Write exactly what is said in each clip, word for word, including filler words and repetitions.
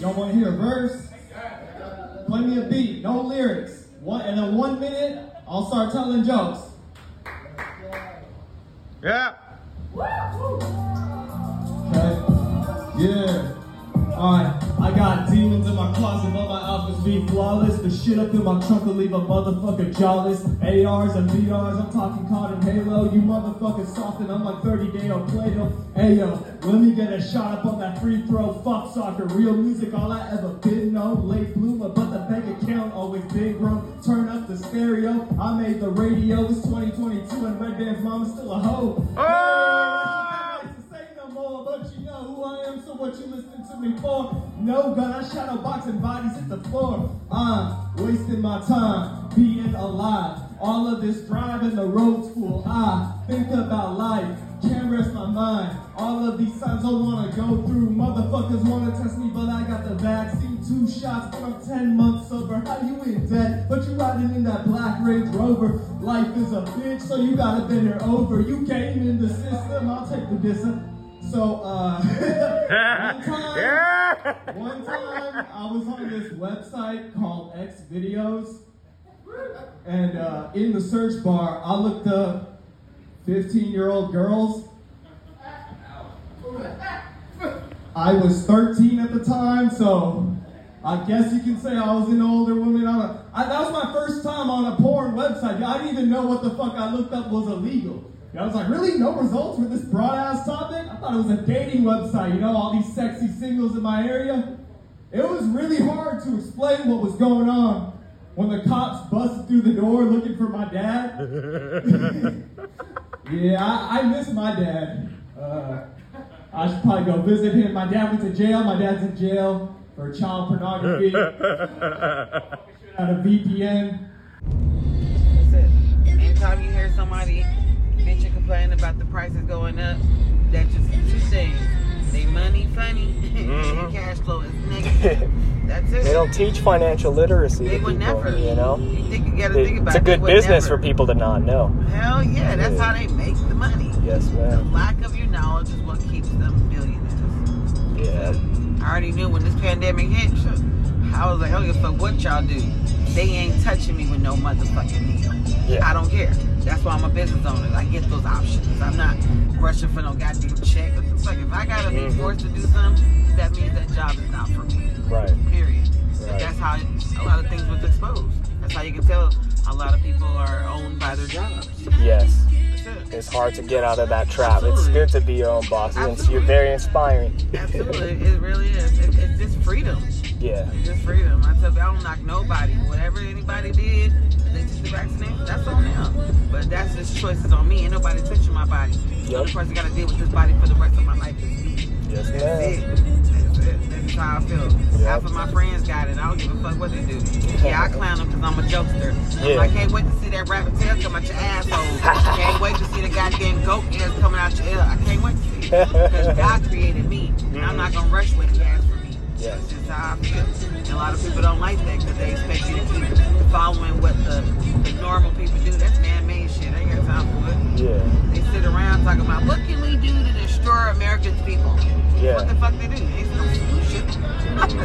Y'all want to hear a verse? Play me a beat, no lyrics. One, and in one minute, I'll start telling jokes. Yeah. Okay. Yeah. Alright, I got demons in my closet, but my outfits be flawless. The shit up in my trunk will leave a motherfucker jawless. A Rs and V Rs, I'm talking card and Halo. You motherfuckers soft and I'm like thirty day old Play-Doh. Ayo, let me get a shot up on that free throw. Fuck soccer, real music, all I ever been known. Late bloomer, but the bank account always big grown. Turn up the stereo, I made the radio. It's twenty twenty-two and Red Band's mama's still a hoe. Oh! But you know who I am, so what you listening to me for? No gun, I shadow boxing bodies at the floor. I'm wasting my time being alive. All of this driving the road's full. I think about life, can't rest my mind. All of these times I wanna go through. Motherfuckers wanna test me, but I got the vaccine. Two shots, but I'm ten months sober. How you in debt? But you riding in that black Range Rover. Life is a bitch, so you gotta bend her over. You game in the system, I'll take the distance. So, uh, one, time, one time I was on this website called Xvideos, and uh, in the search bar, I looked up fifteen-year-old girls. I was thirteen at the time, so I guess you can say I was an older woman. On a, I, that was my first time on a porn website. I didn't even know what the fuck I looked up was illegal. I was like, really? No results with this broad-ass topic? I thought it was a dating website, you know, all these sexy singles in my area. It was really hard to explain what was going on when the cops busted through the door looking for my dad. Yeah, I, I miss my dad. Uh, I should probably go visit him. My dad went to jail. My dad's in jail for child pornography. Had a V P N. That's it. Anytime you hear somebody bitch and complain about the prices going up, that's just two things. They money funny, mm-hmm. and cash flow is negative. That's it. They don't teach financial literacy they to people, never, you know? You think you gotta they, think about it's a good business never. For people to not know. Hell yeah, that's yeah. how they make the money. Yes, man. The lack of your knowledge is what keeps them billionaires. Yeah. So I already knew when this pandemic hit, I was like, I don't give a fuck what y'all do. They ain't touching me with no motherfucking deal. Yeah. I don't care. That's why I'm a business owner. I get those options. I'm not rushing for no goddamn check. It's like if I gotta be forced to do something, that means that job is not for me. Right. Period. Right. And that's how a lot of things was exposed. That's how you can tell a lot of people are owned by their jobs. Yes. It. It's hard to get out of that trap. Absolutely. It's good to be your own boss. Absolutely. You're very inspiring. Absolutely. It really is. It, it's just freedom. Yeah. It's just freedom. I tell you, I don't knock nobody. Whatever anybody did, they took the vaccination, that's on them. But that's just choices on me. Ain't nobody touching my body. Yep. The only person got to deal with this body for the rest of my life is me. Yes, that's man. It. That's it. That's how I feel. Yep. Half of my friends got it. I don't give a fuck what they do. Yeah, I clown them because I'm a jokester. Yeah. I can't wait to see that rabbit tail come out your asshole. I can't wait to see the goddamn goat tail coming out your ear. I can't wait to see it. Because God created me. And I'm not going to rush what he has for me. Yes. That's just how I feel. And a lot of people don't like that because they expect you to keep following what the, the normal people do. That's man-made shit. I ain't got time for it. Yeah. They sit around talking about, what can we do to destroy America's people? Yeah. What the fuck they do? They still do shit.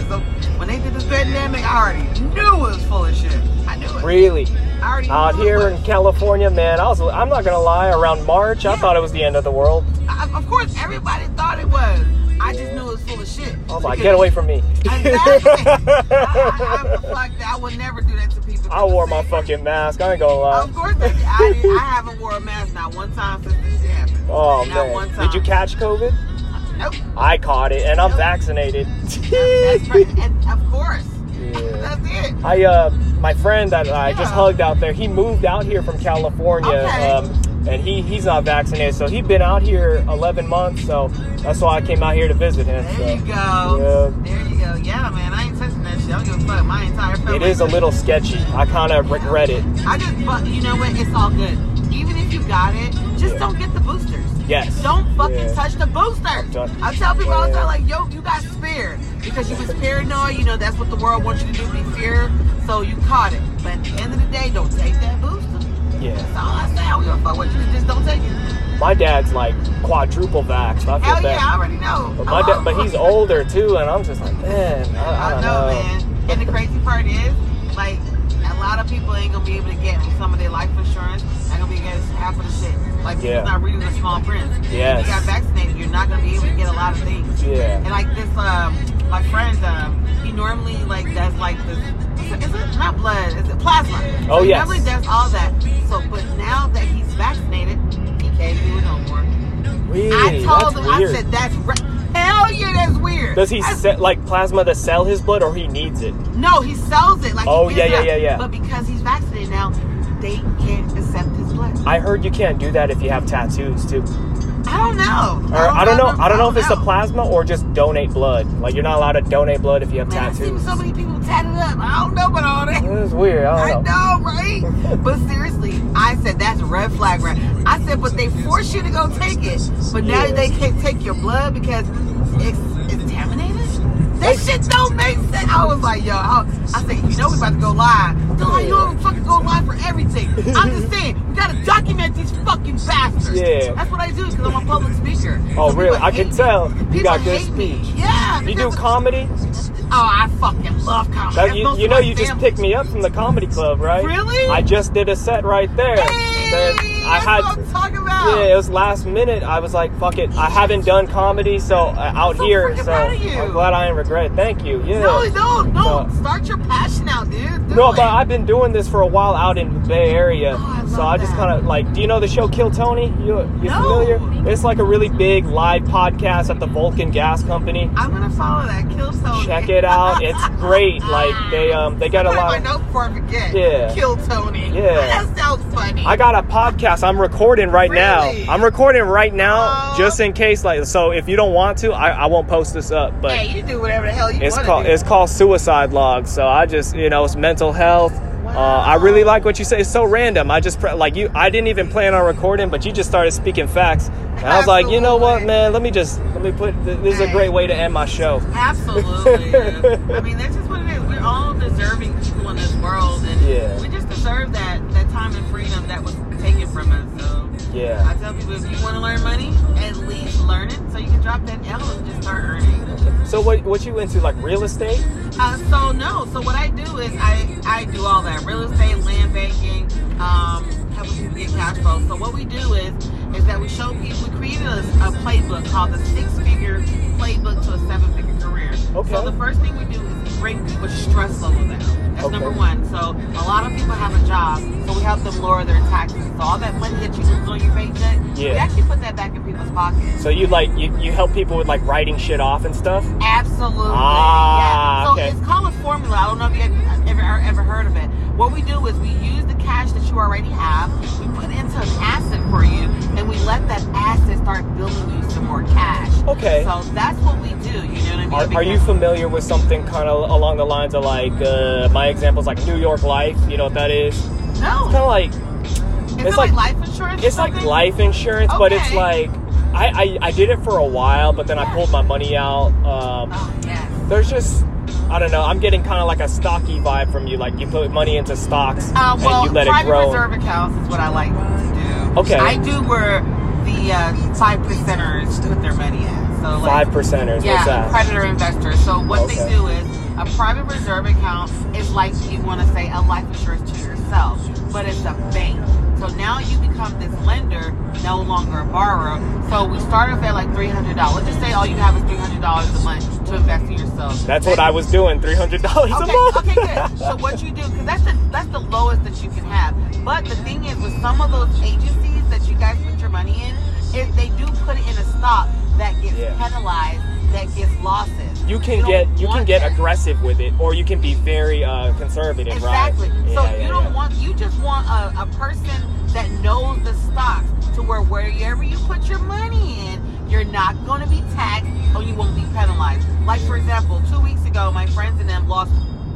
So when they did this pandemic, I already knew it was full of shit. I knew it. Really? I already knew Out here in California, man, I was, I'm not going to lie, around March, yeah. I thought it was the end of the world. I, of course, everybody thought it was. I just knew it was full of shit. Oh my, get away from me. Exactly. I, I, I'm the fuck that I would never do that to people. I wore my fucking mask. I ain't gonna lie. Of course, I, I, I haven't wore a mask not one time since this shit happened. Oh not man. One time. Did you catch COVID? Nope. I caught it, and nope. I'm vaccinated. That's right. And of course. Yeah. That's it. I, uh, my friend that I yeah. just hugged out there, he moved out here from California. Okay. Um, And he, he's not vaccinated, so he's been out here eleven months, so that's why I came out here to visit him. There so. You go. Yeah. There you go. Yeah, man, I ain't touching that shit. I don't give a fuck. My entire family. It is a little sketchy. I kind of regret it. I just, but you know what? It's all good. Even if you got it, just yeah. don't get the boosters. Yes. Don't fucking yeah. touch the booster. I tell people all the time, like, yo, you got spared because you was paranoid. You know, that's what the world wants you to do, be fear. So you caught it. But at the end of the day, don't take that booster. Yeah. That's all I say. I don't give a fuck what you just don't take it. My dad's like quadruple vaxxed. I feel Hell bad. yeah, I already know. But, my da- but he's older too, and I'm just like, man, I, I don't know, know. Man. And the crazy part is, like, a lot of people ain't gonna be able to get some of their life insurance. Ain't gonna be able to get half of the shit. Like, yeah. He's not reading the small print. Yes. If you got vaccinated, you're not gonna be able to get a lot of things. Yeah. And like this, um, my friend, um, he normally like does like this. Is it not blood? Is it plasma? Oh so yes. He normally does all that. So, but now that he's vaccinated, he can't do it no more. Really? I told that's him. Weird. I said, "That's re- hell yeah, that's weird." Does he that's- se- like plasma to sell his blood, or he needs it? No, he sells it. Like oh yeah, yeah, yeah, yeah. But because he's vaccinated now, they can't accept his blood. I heard you can't do that if you have tattoos too. I don't know. Or I don't know. I don't know, I don't know if it's the plasma or just donate blood. Like you're not allowed to donate blood if you have Man, tattoos. I've seen so many people tatted up. I don't know about all that. It's weird. I, don't I know, know right? But seriously, I said that's a red flag, right? I said, but they force you to go take it, but now yeah. they can't take your blood because it's contaminated. This shit don't make sense. I was like, yo, I, I said, you know we about to go live. Delilah, you don't fucking go live for everything. I'm just saying, we gotta document these fucking bastards. Yeah. That's what I do, because I'm a public speaker. Oh, really? I can me. tell. People you got good speech. Me. Yeah. You do comedy? Oh, I fucking love comedy. That, you you know you family. just picked me up from the comedy club, right? Really? I just did a set right there. Hey! I had, what I'm talking about. Yeah, it was last minute. I was like, fuck it. I haven't done comedy, so uh, out so here, so I'm glad I didn't regret. Thank you. Yeah. No, no, no. So, start your passion out, dude. Do no, it. But I've been doing this for a while out in the Bay Area. Oh, I love so I just kind of like, do you know the show Kill Tony? You, you no. familiar? It's like a really big live podcast at the Vulcan Gas Company. I'm gonna follow that Kill Tony. Check it out. It's great. Like they um they got a lot. I know before I forget. Yeah. Kill Tony. Yeah. That sounds funny. I got a podcast. I'm recording right really? now. I'm recording right now, uh, just in case. Like, so if you don't want to, I, I won't post this up. But hey, you do whatever the hell you want. It's called do. It's called Suicide Log. So I just, you know, it's mental health. Wow. Uh, I really like what you say. It's so random. I just pre- like you. I didn't even plan on recording, but you just started speaking facts, and I was Absolutely. like, you know what, man? Let me just let me put. This is hey. a great way to end my show. Absolutely. I mean, that's just what it is. We're all deserving people in this world, and yeah. we just deserve that that time and freedom that was taken from us. So yeah, I tell people, if you want to learn money, at least learn it so you can drop that L and just start earning. So what what you into, like real estate? Uh, so no. So what I do is I I do all that real estate, land banking, um, helping people get cash flow. So what we do is is that we show people. We created a, a playbook called the six figure playbook to a seven figure career. Okay. So the first thing we do is bring people's stress level down. That's okay. number one. So a lot of people have a job, so we help them lower their taxes. So all that money that you lose on your paycheck, yeah. we actually put that back in people's pockets. So you like you, you help people with like writing shit off and stuff? Absolutely. Ah, yeah. So okay. it's called a formula. I don't know if you've ever, ever heard of it. What we do is we use the cash that you already have, we put it into an asset for you, and we let that asset start building you some more cash. Okay. So that's what we do, you know what I mean? Are, because, are you familiar with something kind of along the lines of like, uh, my example is like New York Life, you know what that is? No. It's kind of like... Is it's it like, like life insurance? It's like life insurance, okay. but it's like, I, I, I did it for a while, but then yes. I pulled my money out. Um, oh, yes. There's just... I don't know. I'm getting kind of like a stocky vibe from you. Like you put money into stocks uh, well, and you let it grow. Well, private reserve accounts is what I like to do. Okay. I do where the uh, five percenters put their money in. So like, five percenters. Yeah, what's that? Creditor investors. So what okay. they do is a private reserve account is like you want to say a life insurance to yourself, but it's a bank. So now you become this lender, no longer a borrower. So we start off at like three hundred dollars. Let's just say all you have is three hundred dollars a month to invest in yourself. That's what I was doing, three hundred dollars okay, a month. Okay, good. So what you do, because that's the, that's the lowest that you can have. But the thing is, with some of those agencies that you guys put your money in, if they do put it in a stock that gets yeah. penalized, that gets losses. You can you get you can get that. aggressive with it, or you can be very uh, conservative, exactly. right? Exactly. So yeah, you yeah, don't yeah. want you just want a, a person that knows the stocks to where wherever you put your money in, you're not going to be taxed or you won't be penalized. Like for example, two weeks ago, my friends and them lost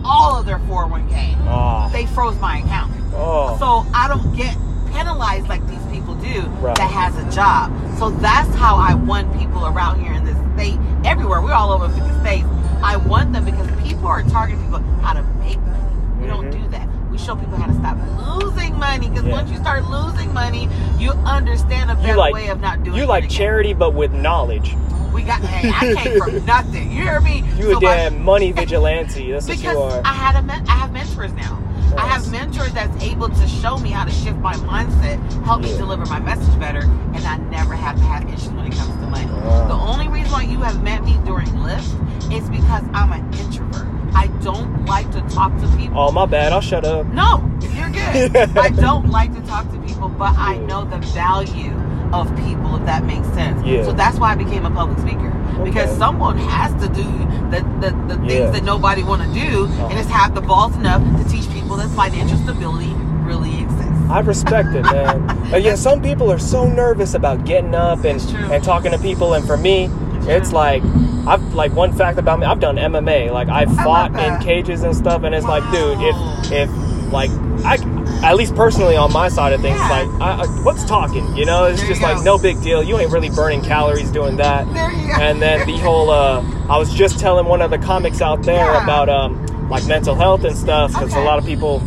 all of their four oh one k. Oh. They froze my account. Oh. So I don't get penalized like these people do right. that has a job. So that's how I want people around here in this state, everywhere. We're all over fifty states. I want them because people are targeting people how to make money. We mm-hmm. don't do that. We show people how to stop losing money, because yeah. once you start losing money, you understand a better like, way of not doing it. You like again. charity, but with knowledge. We got, hey, I came from nothing. You hear me? You so a damn my, money vigilante. That's what you are. I had a men, I have mentors now. Nice. I have mentors that's able to show me how to shift my mindset, help yeah. me deliver my message better, and I never have to have issues when it comes to money. Wow. The only reason why you have met me during Lyft is because I'm an introvert. I don't like to talk to people. Oh, my bad. I'll shut up. No, you're good. I don't like to talk to people, but I know the value of people, if that makes sense. Yeah. So that's why I became a public speaker. Okay. Because someone has to do the, the, the things yeah. that nobody want to do, oh. and just have the balls enough to teach people that financial stability really exists. I respect it, man. But yeah, some people are so nervous about getting up and, and talking to people, and for me, it's like, I've like one fact about me, I've done M M A. Like, I've fought in cages and stuff, and it's wow. like, dude, if, if like, I, at least personally on my side of things, yeah. like, I, I, what's talking, you know? It's there just like, go. no big deal. You ain't really burning calories doing that. There you go. And then the whole, uh, I was just telling one of the comics out there yeah. about, um, like, mental health and stuff, because okay. a lot of people...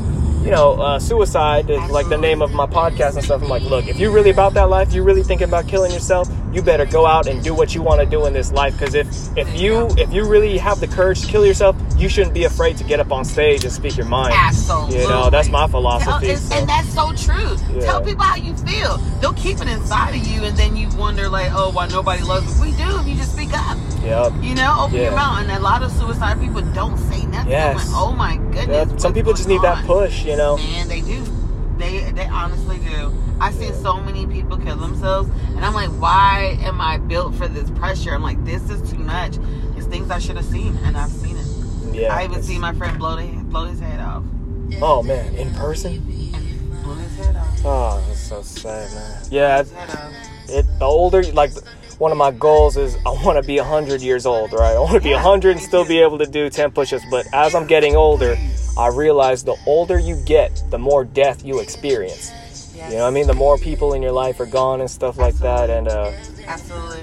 You know, uh, suicide is like the name of my podcast and stuff. I'm like, look, if you're really about that life, you're really thinking about killing yourself, you better go out and do what you want to do in this life. Because if, if you if you really have the courage to kill yourself, you shouldn't be afraid to get up on stage and speak your mind. Absolutely. You know, that's my philosophy. Tell, so. And that's so true. Yeah. Tell people how you feel. They'll keep it inside of you, and then you wonder, like, oh, why nobody loves me. We do if you just speak up. Yep. You know, open yeah. your mouth. And a lot of suicide people don't say nothing. Yes. Like, oh, my goodness. Yep. Some people just need on? that push, you know. Man, they do. They they honestly do. I've seen yeah. so many people kill themselves. And I'm like, why am I built for this pressure? I'm like, this is too much. It's things I should have seen. And I've seen it. Yeah, I even it's... seen my friend blow, the, blow his head off. Oh, man. In person? And blew his head off. Oh, that's so sad, man. Yeah. It, the older, like... One of my goals is I want to be one hundred years old, right? I want to be one hundred and still be able to do ten push-ups. But as I'm getting older, I realize the older you get, the more death you experience. You know what I mean? The more people in your life are gone and stuff like that. And uh,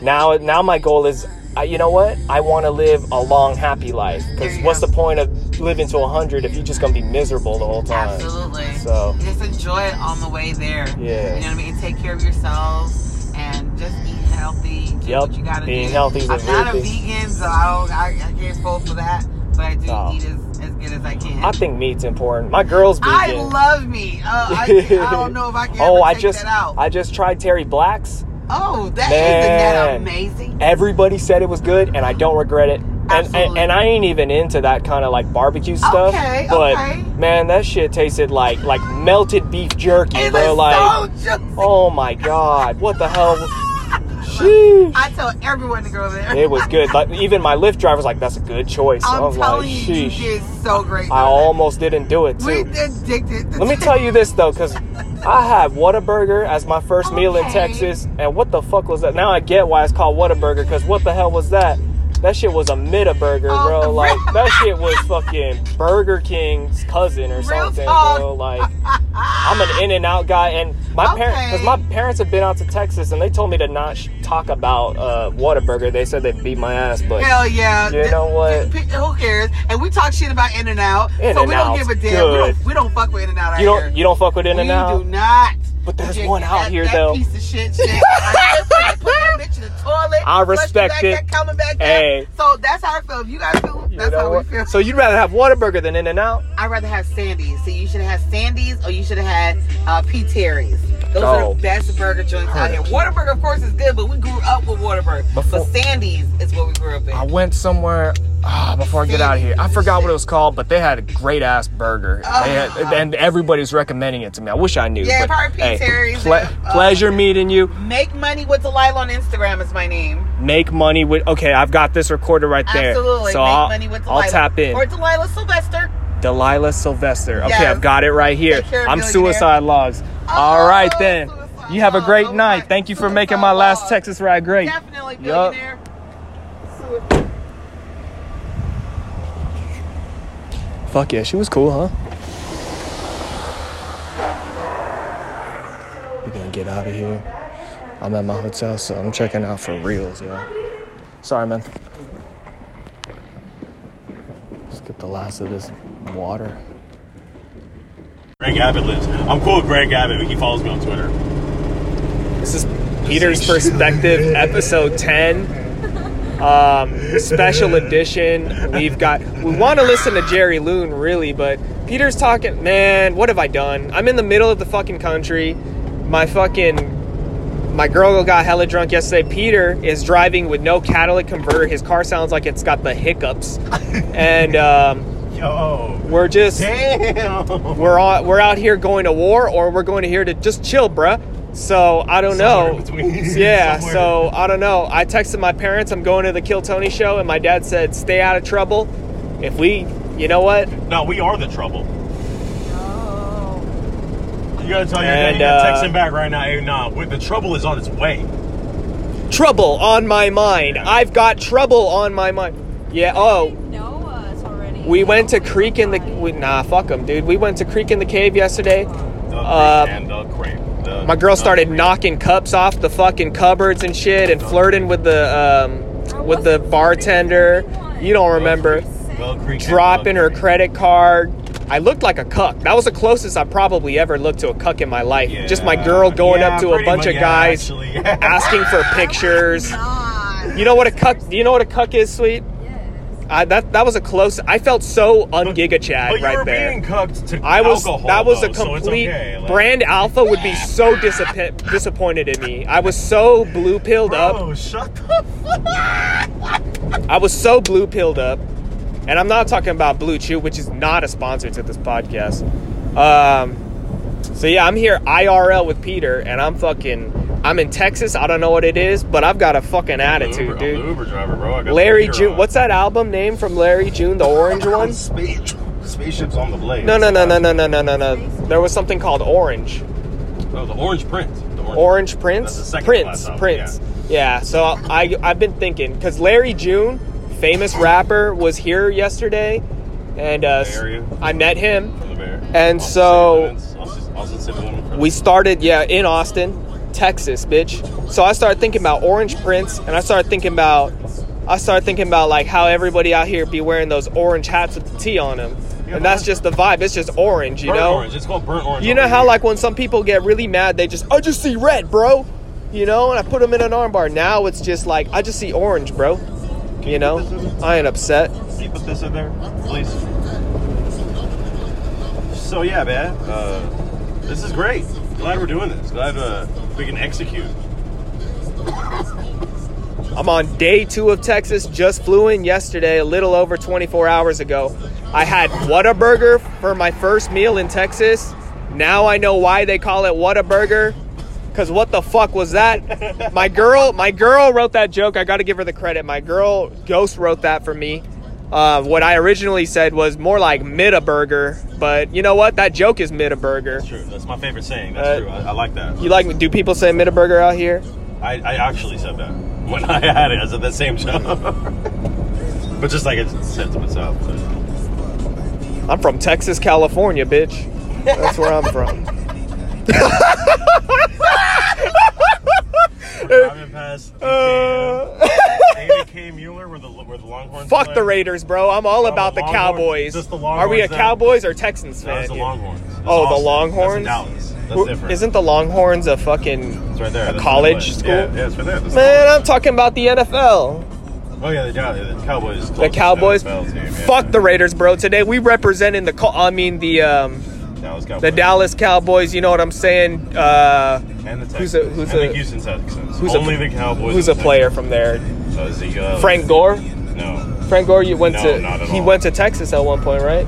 now now my goal is, I, you know what? I want to live a long, happy life. Because what's the point of living to one hundred if you're just going to be miserable the whole time? Absolutely. So just enjoy it on the way there. Yeah. You know what I mean? Take care of yourselves and just eat healthy. Do yep. what you gotta Being do. healthy. I'm not a vegan, so I, don't, I, I can't fall for that. But I do oh. eat as, as good as I can. I think meat's important. My girl's vegan. I love meat. Uh, I, I don't know if I can oh, ever I take just, that out. I just tried Terry Black's. Oh, that Man. isn't that amazing? Everybody said it was good, and I don't regret it. And, and, and I ain't even into that kind of like barbecue stuff. Okay, but okay. man, that shit tasted like like melted beef jerky, it bro. Like, so oh my god, what the hell? Sheesh. I tell everyone to go there. It was good. Like, even my Lyft driver's like, that's a good choice. I'm I was telling like, you, sheesh. You did so great. I almost didn't do it, too. We addicted. Let me tell you this, though, because I had Whataburger as my first okay. meal in Texas, and what the fuck was that? Now I get why it's called Whataburger, because what the hell was that? That shit was a Mid-a-Burger, oh, bro. Like, real? That shit was fucking Burger King's cousin or real something, talk. bro. Like, I'm an In-N-Out guy. And my okay. parents, because my parents have been out to Texas, and they told me to not sh- talk about uh, Whataburger. They said they beat my ass, but. Hell yeah. You the, know what? The, who cares? And we talk shit about In-N-Out. In-N-Out. So we don't give a damn. We don't, we don't fuck with In-N-Out out you don't, here. You don't fuck with In-N-Out? We do not. But there's Jake, one out that, here, that though. Piece of shit, shit. I, put that bitch in the toilet, I respect back, it. That, back hey. So that's how I feel. If you guys feel, you that's how what? we feel. So you'd rather have Whataburger than In-N-Out? I'd rather have Sandy's. So you should have had Sandy's, or you should have had uh, P-Terry's. Those oh. are the best burger joints out here. Whataburger, of course, is good, but we grew up with Whataburger. Before, but Sandy's is what we grew up in. I went somewhere oh, before I get out of here. I forgot shit. what it was called, but they had a great-ass burger. Oh. They had, and everybody's recommending it to me. I wish I knew. Yeah, but, probably P-Terry's. Hey, ple- oh, pleasure okay. meeting you. Make Money with Delilah on Instagram is my name. Make Money with... Okay, I've got this recorded right there. Absolutely. So Make I'll, Money with Delilah. I'll tap in. Or Delilah Sylvester. Delilah Sylvester. Okay, yes. I've got it right here. I'm Suicide Logs. All right, then. You have a great oh, night. Thank you for Suicide making my last Log. Texas ride great. Definitely billionaire. Yep. Fuck yeah, she was cool, huh? We're gonna get out of here. I'm at my hotel, so I'm checking out for reals, yo. Sorry, man. Let's get the last of this water. Greg Abbott lives. I'm cool with Greg Abbott. He follows me on Twitter. This is Peter's Perspective, episode ten, um, special edition. We've got, we want to listen to Jerry Loon, really, but Peter's talking, man, what have I done? I'm in the middle of the fucking country. My fucking, my girl got hella drunk yesterday. Peter is driving with no catalytic converter. His car sounds like it's got the hiccups. And, um... Yo. We're just, damn. we're on, we're out here going to war, or we're going to here to just chill, bruh. So I don't Somewhere know. Between. Yeah. Somewhere. So I don't know. I texted my parents. I'm going to the Kill Tony show, and my dad said, "Stay out of trouble." If we, you know what? No, we are the trouble. No. You gotta tell your dad. You gotta text him back right now. Hey, nah, the trouble is on its way. Trouble on my mind. Yeah. I've got trouble on my mind. Yeah. Oh. No. We went to Creek in the... We, nah, fuck them, dude. We went to Creek in the Cave yesterday. Uh, and the creek, the, my girl started creek. knocking cups off the fucking cupboards and shit and flirting with the um, with the bartender. You don't remember. Dropping her credit card. I looked like a cuck. That was the closest I probably ever looked to a cuck in my life. Yeah. Just my girl going yeah, up to a bunch of guys actually, yeah. asking for pictures. You know what a cuck? Do you know what a cuck is, sweet? I, that that was a close. I felt so un-Giga Chad but, but right there. Being cucked to I was alcohol, that was though, a complete so okay, like, brand alpha would be so disapp- disappointed in me. I was so blue pilled up. Oh, shut the fuck up. I was so blue pilled up, and I'm not talking about Blue Chew, which is not a sponsor to this podcast. Um, so yeah, I'm here I R L with Peter, and I'm fucking. I'm in Texas. I don't know what it is, but I've got a fucking attitude, Uber, dude. I'm an Uber driver, bro. I got Larry June. On. What's that album name from Larry June? The orange one? Space, spaceships on the Blade. No, no, no, no, no, no, no, no, no. There was something called Orange. Oh, the Orange Prince. The Orange, orange Prince. That's the Prince. Prince. Yeah. yeah. So I, I've been thinking because Larry June, famous rapper, was here yesterday, and uh, I met him. From the Bay. And Austin so Austin, Austin, we started. Yeah, in Austin. Texas, bitch. So I started thinking about Orange Prince, and I started thinking about, I started thinking about like how everybody out here be wearing those orange hats with the T on them, and that's just the vibe. It's just orange, you burnt know. Orange. It's called burnt orange. You know how like when some people get really mad, they just I just see red, bro, you know. And I put them in an armbar. Now it's just like I just see orange, bro. You know, I ain't upset. Can you put this in there, please? So yeah, man, uh, this is great. Glad we're doing this. Glad uh, we can execute. I'm on day two of Texas. Just flew in yesterday, a little over twenty-four hours ago. I had Whataburger for my first meal in Texas. Now I know why they call it Whataburger. Because what the fuck was that? My girl, my girl wrote that joke. I got to give her the credit. My girl, Ghost, wrote that for me. Uh, what I originally said was more like Mid-a-Burger, but you know what? That joke is Mid-a-Burger. That's true. That's my favorite saying. That's uh, true. I, I like that. You like? Do people say Mid-a-Burger out here? I, I actually said that when I had it. I said that same joke, but just like it said to itself. So. I'm from Texas, California, bitch. That's where I'm from. Driving past David K. Mueller where the, where the Longhorns Fuck play. The Raiders, bro. I'm all oh, about the, the Cowboys. The Are we a then? Cowboys or Texans fan? No, it's the Longhorns. It's oh, Austin. The Longhorns? That's in Dallas. That's different. Isn't the Longhorns a fucking right there. A college school? Yeah, yeah, it's right there. That's Man, I'm talking about the N F L. Oh, yeah, the, the Cowboys. The Cowboys? The team, yeah. Fuck the Raiders, bro. Today we representing the, I mean, the... Um, Dallas the Dallas Cowboys, you know what I'm saying? Uh, and the Texans. Who's a, who's and a, the Houston Texans. Who's Only a, the Cowboys. Who's a player from there? Uh, is he, uh, Frank Gore? No. Frank Gore, you went no, to. Not at he all. went to Texas at one point, right?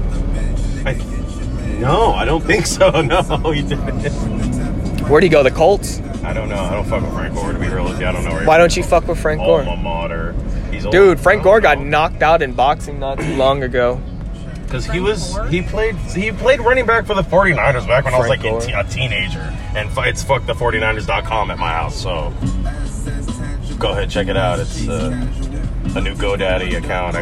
I, no, I don't think so. No, he didn't. Where'd he go? The Colts? I don't know. I don't fuck with Frank Gore to be real with you. I don't know. Where Why don't you fuck with Frank Gore? Alma mater. He's old. Dude, Frank Gore got knocked out in boxing not too long ago. Because he was, he played, he played running back for the 49ers back when Frank I was like a, t- a teenager. And f- it's fuck the forty-niners dot com at my house. So go ahead, check it out. It's uh, a new GoDaddy account.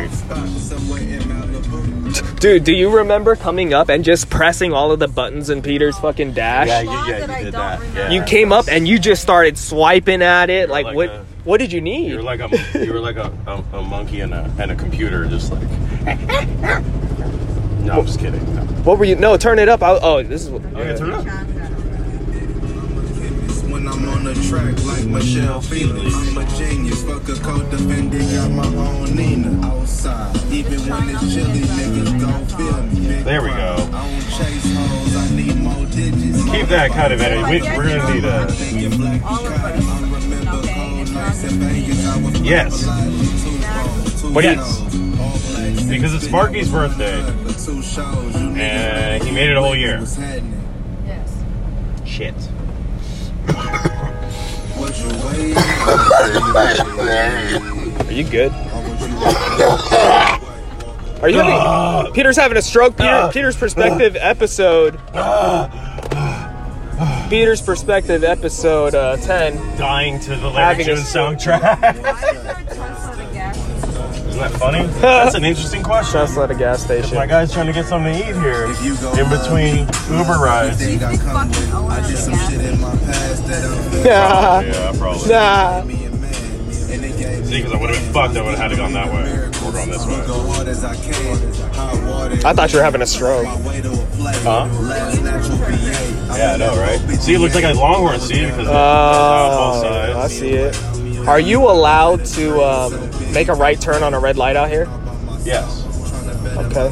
I... Dude, do you remember coming up and just pressing all of the buttons in Peter's fucking dash? Yeah, you, yeah, you did that. Yeah, you came up and you just started swiping at it. Like, like what? A- What did you need? You were like a you were like a, a, a monkey and a and a computer, just like. No, I'm just kidding. No. What were you? No, turn it up. I, oh, this is what. Oh, yeah, turn it up. When I'm on the track, like Michelle Felix, I'm a genius. Fuck a co-defendant, got my own Nina outside. Even when it's chilly, niggas don't feel me. There we go. I don't chase hoes, I need more digits. Keep that kind of energy. We're going to need that. Yes. But yes. Because it's Sparky's birthday, and he made it a whole year. Yes. Shit. Are you good? Are you having, uh, Peter's having a stroke. Peter, uh, Peter's Perspective uh, episode. Uh, uh, Peter's Perspective episode uh, ten. Dying to the Larry June soundtrack. Isn't that funny? That's an interesting question. Just at a gas station. If my guy's trying to get something to eat here in between Uber rides. I did some shit in my past that I'm yeah. yeah, probably. Nah. See, because I would have been fucked. I would have had to gone that way. Or gone this way. I thought you were having a stroke. Huh? Yeah, I know, right? See, it looks like a Longhorn, see? Because uh, both sides. I see it. Are you allowed to um, make a right turn on a red light out here? Yes. Okay.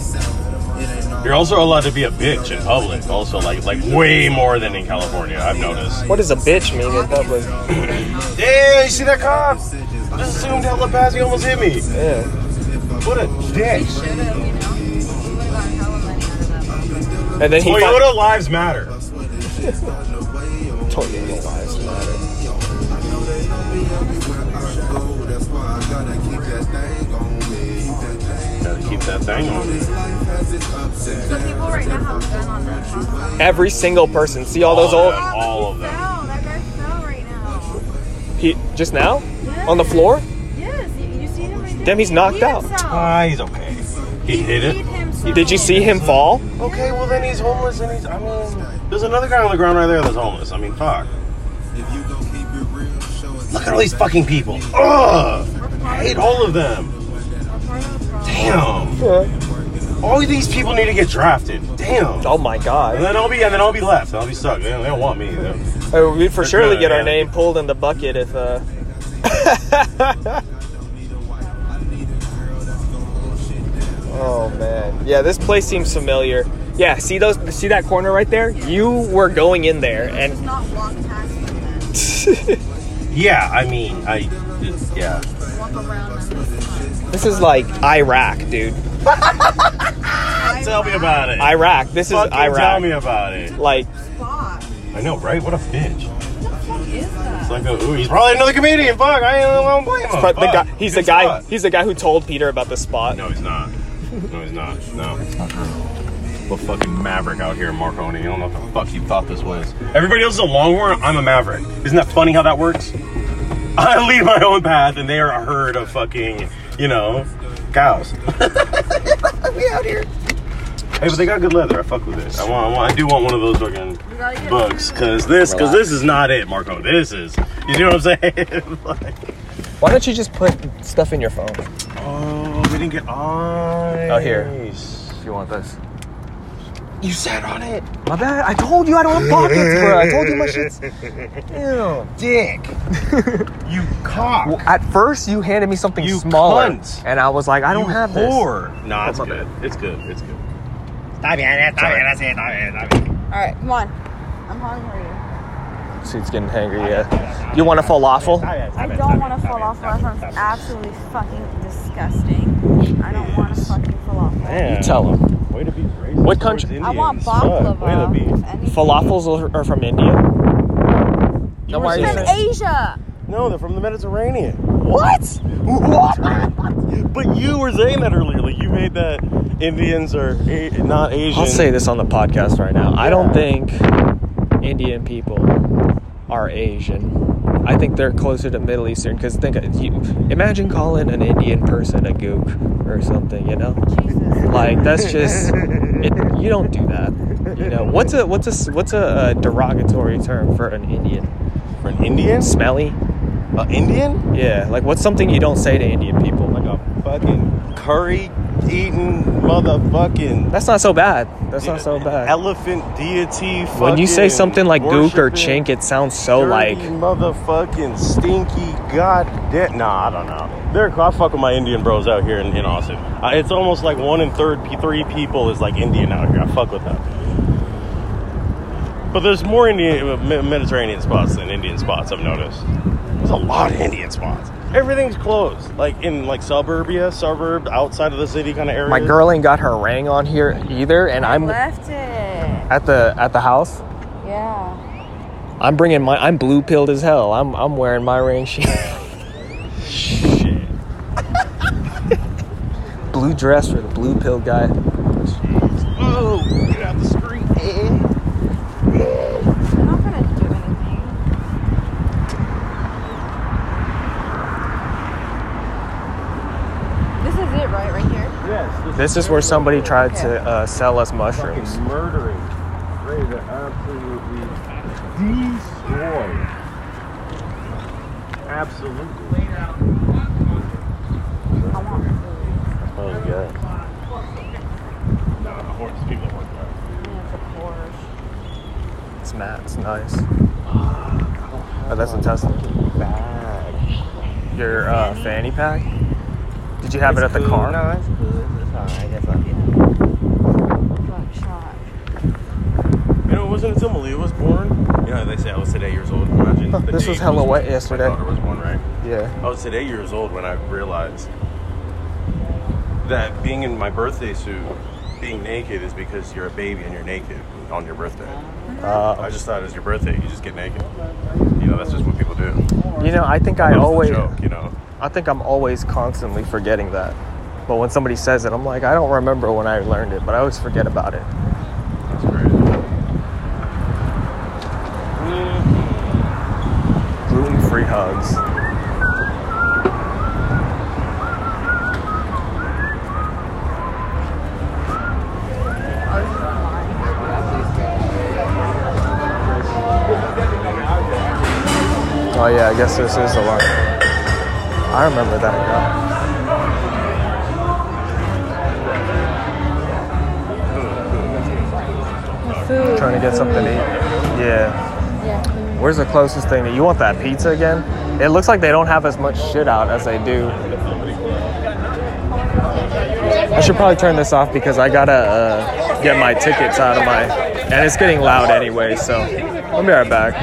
You're also allowed to be a bitch in public, also, like like way more than in California, I've noticed. What does a bitch mean in public? Yeah, you see that cop? I just assumed hella fast, he almost hit me. Yeah. What a dick. And then he Toyota find- lives matter. Toyota lives matter. Keep that thing on. Every single person. See all, all those old. Them, all of them. That guy fell right now. He just now? Yes. On the floor? Yes. You, you see him right there. Damn, he's knocked he out. Ah, uh, he's okay. He, he hit it. So did you see him fall? Yes. Okay, well then he's homeless and he's. I mean, there's another guy on the ground right there that's homeless. I mean, fuck. Look at all these fucking people. Ugh. I hate all of them. Damn. Yeah. All of these people need to get drafted. Damn. Oh my god. And then I'll be and then I'll be left. I'll be stuck. They don't, they don't want me. Hey, we'd for surely get our yeah. name pulled in the bucket if uh oh man. Yeah, this place seems familiar. Yeah, see those see that corner right there? You were going in there and yeah, I mean, I just, yeah. This is like Iraq, dude. Tell me about it. Iraq. This Fucking is Iraq. Tell me about it. Like, I know, right? What a bitch. What the fuck is that? It's like a, ooh, he's probably another comedian. Fuck, I don't blame him. Fuck. The guy, he's Good the guy. Spot. He's the guy who told Peter about the spot. No, he's not. No, he's not. No. I'm a fucking maverick out here in Marconi. I don't know what the fuck you thought this was. Everybody else is a Longhorn. I'm a maverick. Isn't that funny how that works? I lead my own path, and they are a herd of fucking, you know, cows. We out here. Hey, but they got good leather. I fuck with it. I want, I want, I do want one of those fucking books, cause this, cause this is not it, Marco. This is, you know what I'm saying? Like, why don't you just put stuff in your phone? Oh, we didn't get on. Oh, here. If you want this. You sat on it. My bad. I told you I don't want pockets, bro. I told you my shit's... Ew. Dick. You cock. Well, at first, you handed me something you smaller. Cunt. And I was like, I don't you have whore. This. No, nah, it's, it's good. It's good. It's good. Stop it. Stop it. That's it. Stop it. Stop it. All right. Come on. I'm hungry. See, it's getting hangry, yeah. You want a falafel? I don't want a falafel. That sounds absolutely fucking disgusting. I don't want a fucking falafel. Man. You tell them. Way to be racist. What country? I want baklava. Falafels are from India. No, why are you from Asia? No, they're from the Mediterranean. What? What? But you were saying that earlier. Like you made that Indians are a- not Asian. I'll say this on the podcast right now. Yeah. I don't think Indian people are Asian. I think they're closer to Middle Eastern. Because think, you, imagine calling an Indian person a gook or something. You know. Like that's just it, you don't do that. You know what's a what's a what's a, a derogatory term for an Indian? For an Indian? Smelly. An Indian? Yeah. Like what's something you don't say to Indian people? Like a fucking curry elephant-eating motherfucking... That's not so bad. That's not so bad. Elephant deity fucking... When you say something like gook or chink, it sounds so like... motherfucking stinky goddamn... Nah, I don't know. They're, I fuck with my Indian bros out here in, in Austin. Uh, it's almost like one in third, three people is like Indian out here. I fuck with that. But there's more Indian Mediterranean spots than Indian spots, I've noticed. There's a lot of Indian spots. Everything's closed. Like in like suburbia, suburb, outside of the city kind of area. My girl ain't got her ring on here either, and I I'm left it. At the at the house? Yeah. I'm bringing my I'm blue pilled as hell. I'm I'm wearing my ring. Shit. Shit. Blue dress for the blue pilled guy. Jeez. Oh, get out the screen. Eh. I'm not gonna do anything. This is it, right? Right here? Yes. This, this is, is where somebody right tried okay. to uh, sell us mushrooms. Fucking murdering. They are absolutely destroyed. Absolutely. I want food. Oh, yeah. No, the horse people want that. Yeah, it's a Porsche. It's Matt's nice. Oh, that's a Tesla. Bag. Your uh, fanny pack? Did you have it's it at the cool. car? No, it's cool. It's alright. I guess I'll get it. You know, it wasn't until Malia was born. You know, they say I was today years old. Imagine the this was hella wet yesterday. My daughter was born, right? Yeah. I was today years old when I realized that being in my birthday suit, being naked is because you're a baby and you're naked on your birthday. Uh, I just thought it was your birthday. You just get naked. You know, that's just what people do. You know, I think I always... joke, you know? I think I'm always constantly forgetting that. But when somebody says it, I'm like, I don't remember when I learned it, but I always forget about it. That's crazy. Mm-hmm. Gluten-free hugs. Oh yeah, I guess this is a lot. I remember that guy. Trying to get something to eat. Yeah. Yeah. Where's the closest thing to you? You want that pizza again? It looks like they don't have as much shit out as they do. I should probably turn this off because I gotta uh, get my tickets out of my... And it's getting loud anyway, so... I'll be right back.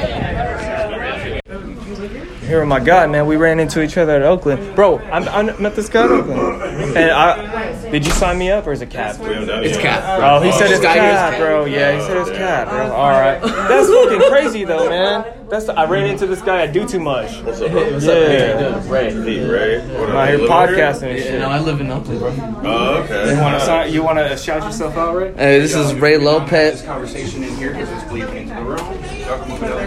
Here, my God, man, we ran into each other at Oakland. Bro, I met this guy at Oakland. And I, did you sign me up or is it Cap? It's Cap, bro. Oh, he said it's Cap, bro. Yeah, he said it's Cap, bro. All right. That's fucking crazy, though, man. That's the, I ran into this guy at Do Too Much. What's up, bro? What's yeah. up, Ray? Ray? I hear podcasting and shit. Yeah, no, I live in Oakland, bro. Oh, okay. You want to sign, you want to shout yourself out, Ray? Hey, this is Ray Lopez. This conversation in here because it's bleeding into the room. Y'all can move it over.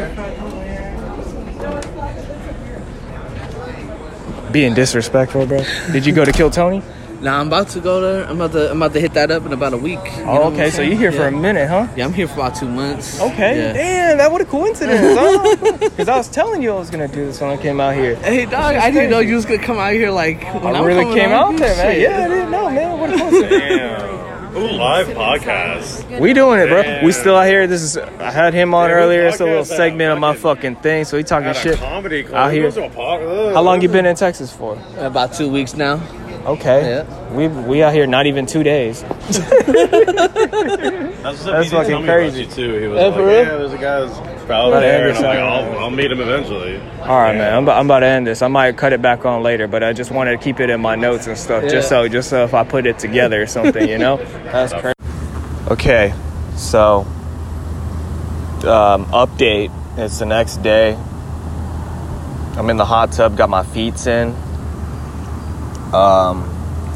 Being disrespectful, bro. Did you go to Kill Tony? Nah, I'm about to go there. I'm about to I'm about to hit that up in about a week. Oh, okay, so you're here yeah. for a minute, huh? Yeah, I'm here for about two months. Okay, yeah. Damn, that what a coincidence, huh? Because I was telling you I was gonna do this when I came out here. Hey, dog, I didn't know you was gonna come out here like. When I I'm really came out, out there, man. Yeah, I didn't know, man. What a coincidence. Damn. Ooh, live podcast. We doing it, bro. Damn. We still out here. This is I had him on yeah, earlier. It's a little segment of my fucking thing. So he talking shit comedy out here. How long you been in Texas for? About two weeks now. Okay. Yeah. We we out here not even two days. That's, That's fucking crazy too. He was like, yeah, there's a guy that's probably there. And I'm like, I'll, I'll meet him eventually. All right, yeah. man. I'm about, I'm about to end this. I might cut it back on later, but I just wanted to keep it in my notes and stuff, yeah. just so just so if I put it together or something, you know. That's crazy. Okay, so um, update. It's the next day. I'm in the hot tub. Got my feet in. Um,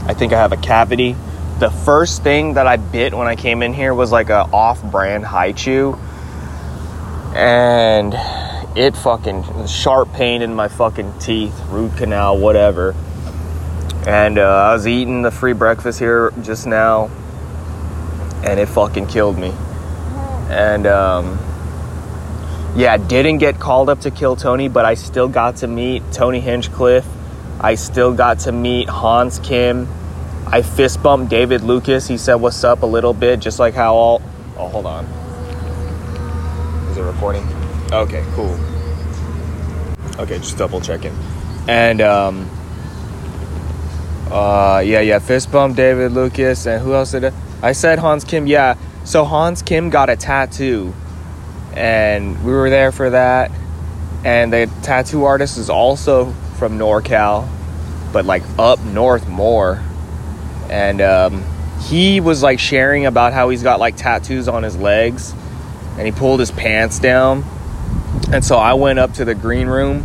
I think I have a cavity. The first thing that I bit when I came in here was like a off-brand Hi-Chew. And it fucking, sharp pain in my fucking teeth, root canal, whatever. And uh, I was eating the free breakfast here just now. And it fucking killed me. And um, yeah, I didn't get called up to Kill Tony, but I still got to meet Tony Hinchcliffe. I still got to meet Hans Kim. I fist bumped David Lucas. He said, what's up a little bit, just like how all... Oh, hold on. Is it recording? Okay, cool. Okay, just double checking. And, um... Uh, yeah, yeah, fist bump David Lucas. And who else did it? I said Hans Kim, yeah. So Hans Kim got a tattoo. And we were there for that. And the tattoo artist is also from NorCal. But, like, up north more. And um, he was, like, sharing about how he's got, like, tattoos on his legs. And he pulled his pants down. And so I went up to the green room.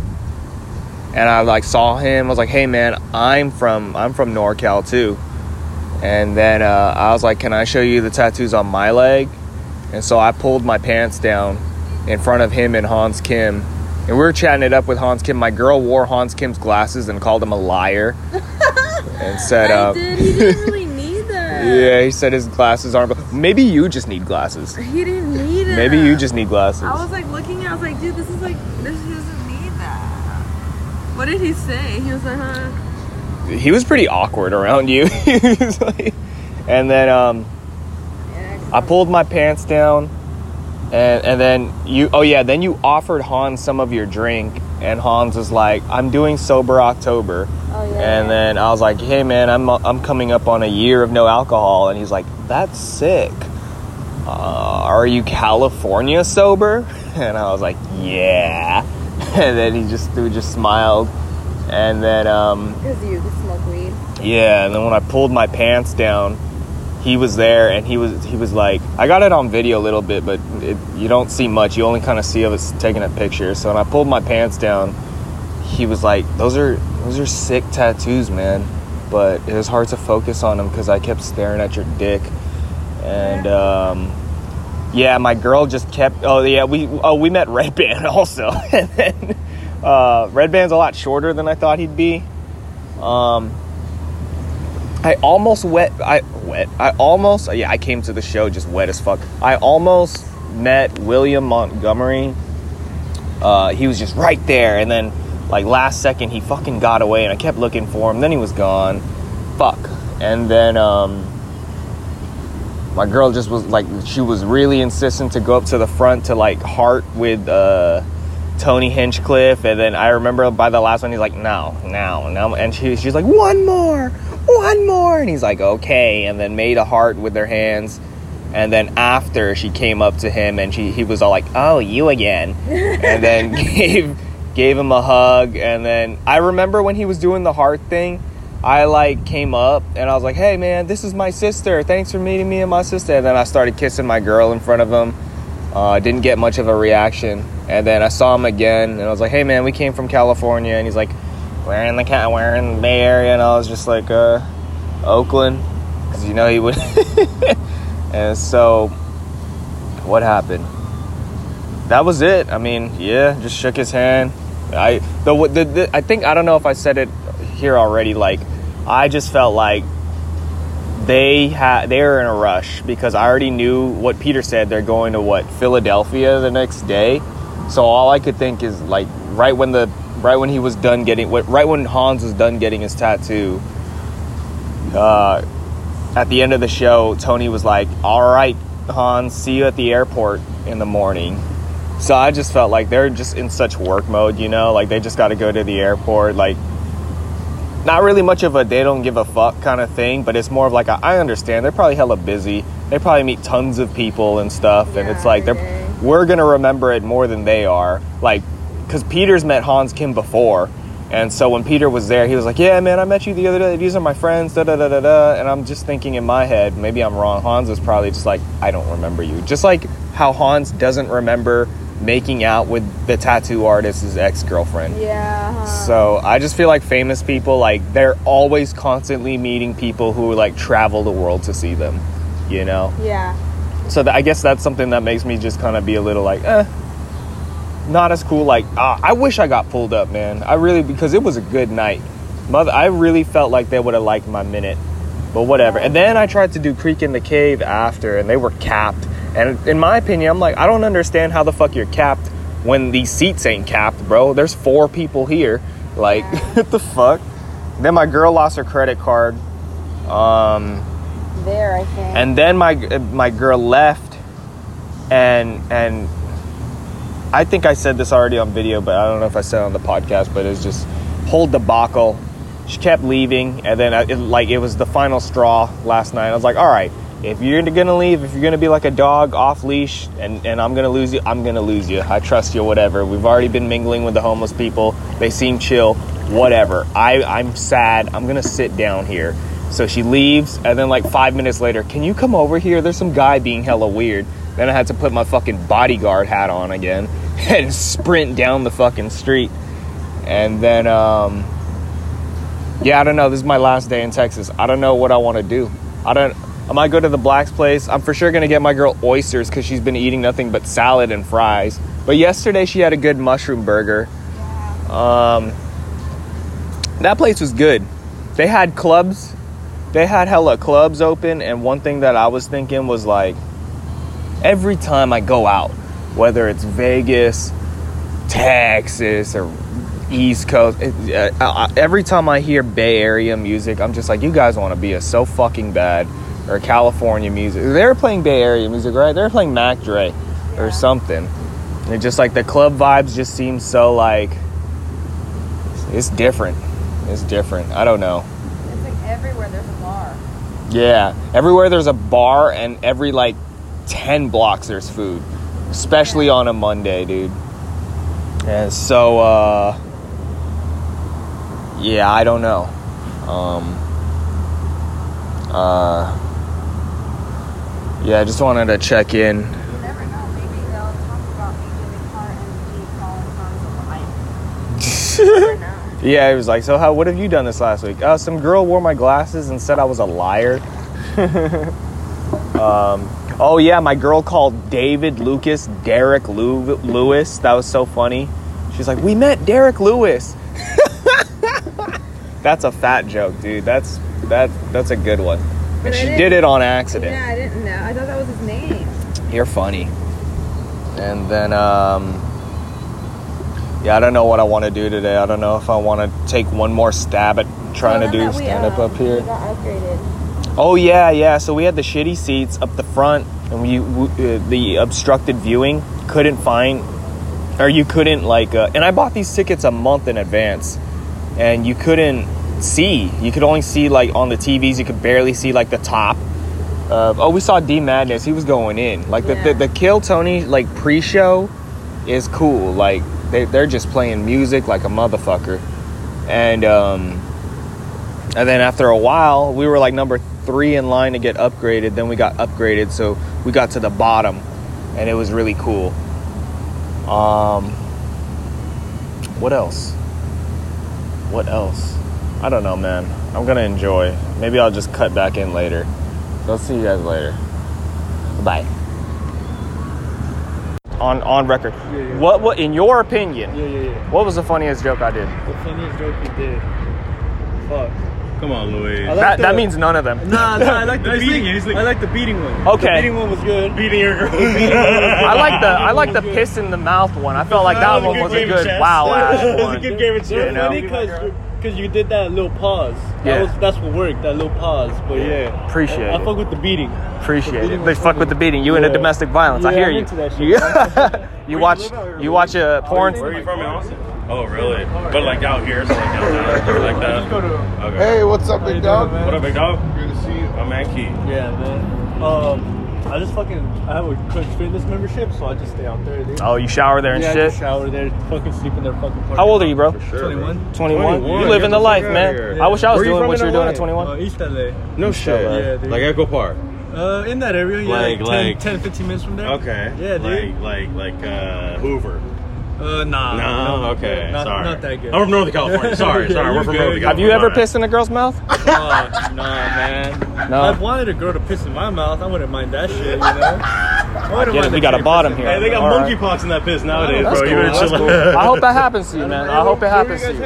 And I, like, saw him. I was like, hey, man, I'm from I'm from NorCal, too. And then uh, I was like, can I show you the tattoos on my leg? And so I pulled my pants down in front of him and Hans Kim. And we were chatting it up with Hans Kim. My girl wore Hans Kim's glasses and called him a liar. And said... I um, did. He didn't really need that. Yeah, he said his glasses aren't... Maybe you just need glasses. He didn't need it. Maybe you just need glasses. I was, like, looking. I was like, dude, this is, like... this is... What did he say? He was like, huh? He was pretty awkward around you. He was like, and then um, yeah, I pulled my pants down, and and then you. Oh yeah, then you offered Hans some of your drink, and Hans was like, "I'm doing sober October." Oh yeah. And then I was like, "Hey man, I'm I'm coming up on a year of no alcohol," and he's like, "That's sick. Uh, are you California sober?" And I was like, "Yeah." And then he just he just smiled, and then um. Because you could smoke weed. Yeah, and then when I pulled my pants down, he was there, and he was he was like, I got it on video a little bit, but it, you don't see much. You only kind of see of us taking a picture. So when I pulled my pants down, he was like, those are those are sick tattoos, man. But it was hard to focus on them because I kept staring at your dick, and um. Yeah, my girl just kept... Oh, yeah, we oh we met Red Band also. And then, uh, Red Band's a lot shorter than I thought he'd be. Um, I almost wet... I wet. I almost... Yeah, I came to the show just wet as fuck. I almost met William Montgomery. Uh, he was just right there. And then, like, last second, he fucking got away. And I kept looking for him. Then he was gone. Fuck. And then... Um, my girl just was like, she was really insistent to go up to the front to like heart with uh, Tony Hinchcliffe. And then I remember by the last one, he's like, no, no, no. And she, she's like, one more, one more. And he's like, okay. And then made a heart with their hands. And then after she came up to him and she, he was all like, oh, you again. And then gave, gave him a hug. And then I remember when he was doing the heart thing, I, like, came up, and I was like, hey, man, this is my sister. Thanks for meeting me and my sister. And then I started kissing my girl in front of him. I uh, didn't get much of a reaction. And then I saw him again, and I was like, hey, man, we came from California. And he's like, we're in the, ca- we're in the Bay Area. And I was just like, uh, Oakland. Because, you know, he would. And so what happened? That was it. I mean, yeah, just shook his hand. I, the, the, the, I think, I don't know if I said it here already, like I just felt like they had they were in a rush because I already knew what Peter said. They're going to what Philadelphia the next day, so all I could think is like right when the right when he was done getting what right when Hans was done getting his tattoo, uh at the end of the show Tony was like, all right Hans, see you at the airport in the morning. So I just felt like they're just in such work mode, you know, like they just got to go to the airport, like not really much of a they don't give a fuck kind of thing, but it's more of like a, I understand they're probably hella busy, they probably meet tons of people and stuff, yeah, and it's like they're we're gonna remember it more than they are, like because Peter's met Hans Kim before, and so when Peter was there he was like, yeah man, I met you the other day, these are my friends, da da da da da. And I'm just thinking in my head, maybe I'm wrong, Hans is probably just like, I don't remember you, just like how Hans doesn't remember making out with the tattoo artist's ex-girlfriend. Yeah. Huh. So I just feel like famous people, like they're always constantly meeting people who like travel the world to see them, you know? Yeah. So th- I guess that's something that makes me just kind of be a little like, eh, not as cool. Like, ah, I wish I got pulled up, man. I really, because it was a good night. Mother, I really felt like they would have liked my minute, but whatever. Yeah. And then I tried to do Creek in the Cave after, and they were capped. And in my opinion, I'm like, I don't understand how the fuck you're capped when these seats ain't capped, bro. There's four people here. Like, yeah. What the fuck? Then my girl lost her credit card. Um, there, I think. And then my my girl left, and and I think I said this already on video, but I don't know if I said it on the podcast. But it's just whole debacle. She kept leaving, and then I, it, like it was the final straw last night. I was like, all right. If you're gonna leave, if you're gonna be like a dog off leash, and, and I'm gonna lose you, I'm gonna lose you. I trust you, whatever. We've already been mingling with the homeless people. They seem chill, whatever. I, I'm sad. I'm gonna sit down here. So she leaves, and then like five minutes later, can you come over here? There's some guy being hella weird. Then I had to put my fucking bodyguard hat on again and sprint down the fucking street. And then, um, yeah, I don't know. This is my last day in Texas. I don't know what I want to do. I don't. I might go to the Black's place. I'm for sure going to get my girl oysters because she's been eating nothing but salad and fries. But yesterday she had a good mushroom burger. Um, that place was good. They had clubs. They had hella clubs open. And one thing that I was thinking was like, every time I go out, whether it's Vegas, Texas, or East Coast, it, uh, every time I hear Bay Area music, I'm just like, you guys want to be us so fucking bad. Or California music. They were playing Bay Area music, right? They were playing Mac Dre or something. And it just like the club vibes just seem so like it's different. It's different. I don't know. It's like everywhere there's a bar. Yeah, everywhere there's a bar, and every like ten blocks there's food, especially yeah. on a Monday, dude. And so, uh, yeah, I don't know. Um, uh. Yeah, I just wanted to check in. You never know. Maybe they'll talk about me in the car and me calling Hans a liar. Yeah, he was like, so how? What have you done this last week? Uh, some girl wore my glasses and said I was a liar. um, oh, yeah, my girl called David Lucas Derek Lew- Lewis. That was so funny. She's like, we met Derek Lewis. That's a fat joke, dude. That's, that, that's a good one. And she did it on accident. Yeah, I didn't know. I thought that was his name. You're funny. And then, um, yeah, I don't know what I want to do today. I don't know if I want to take one more stab at trying well, to do stand-up um, up here. We got upgraded. Oh, yeah, yeah. So we had the shitty seats up the front, and we, we uh, the obstructed viewing couldn't find, or you couldn't, like, uh, and I bought these tickets a month in advance, and you couldn't see. You could only see like on the T Vs. You could barely see like the top of, oh, we saw D Madness. He was going in like the, yeah. the, the Kill Tony like pre-show is cool. Like they, they're just playing music like a motherfucker. And um and then after a while we were like number three in line to get upgraded. Then we got upgraded, so we got to the bottom, and it was really cool. Um what else what else I don't know, man. I'm going to enjoy. Maybe I'll just cut back in later. So I'll see you guys later. Bye. On on record. Yeah, yeah. What, what, in your opinion, yeah, yeah, yeah. what was the funniest joke I did? The funniest joke you did. Fuck. Come on, Louis. Like that, the, that means none of them. Nah, nah, I like the no, beating. Like, I like the beating one. Okay. The beating one was good. Beating your girl. I like the I like the piss in the mouth one. I felt like that, that was one was a good, good wow ass one. That was a good game of chess. You know? Because... Because you did that little pause. Yeah. That was, that's what worked, that little pause. But yeah. Appreciate I, it. I fuck with the beating. Appreciate the beating it. They fuck with the beating. You yeah. into domestic violence. Yeah, I hear I'm you. Into that shit. you, you watch you, you watch a porn. Where are you from in Austin? Oh, really? But like out here, so like out there, like that. Okay. Hey, what's up, big dog? Doing, what up, big dog? Good to see you. I'm at Key. Yeah, man. Um. I just fucking, I have a Crunch Fitness membership, so I just stay out there, dude. Oh, you shower there and yeah, shit? Yeah, I just shower there, fucking sleep in their fucking party. How old are you, bro? For sure, twenty-one. twenty-one? You living the life, man. Yeah. I wish I was doing what you're doing at twenty-one. Uh, East L A. No shit. Yeah, dude. Like Echo Park? Uh, in that area, yeah. Like, like ten, fifteen minutes from there. Okay. Yeah, dude. Like, like, like, uh, Hoover. Uh, nah. No, no okay. Not, sorry. Not that good. I'm from Northern California. Sorry, sorry. We're from Northern California. Have you ever pissed in a girl's mouth? Oh, nah, man. No. If I wanted a girl to piss in my mouth, I wouldn't mind that shit, you know? I get it. We got a bottom here. Hey, they got monkeypox in that piss nowadays, bro. You better chill out. I hope that happens to you, man. I hope it happens to you.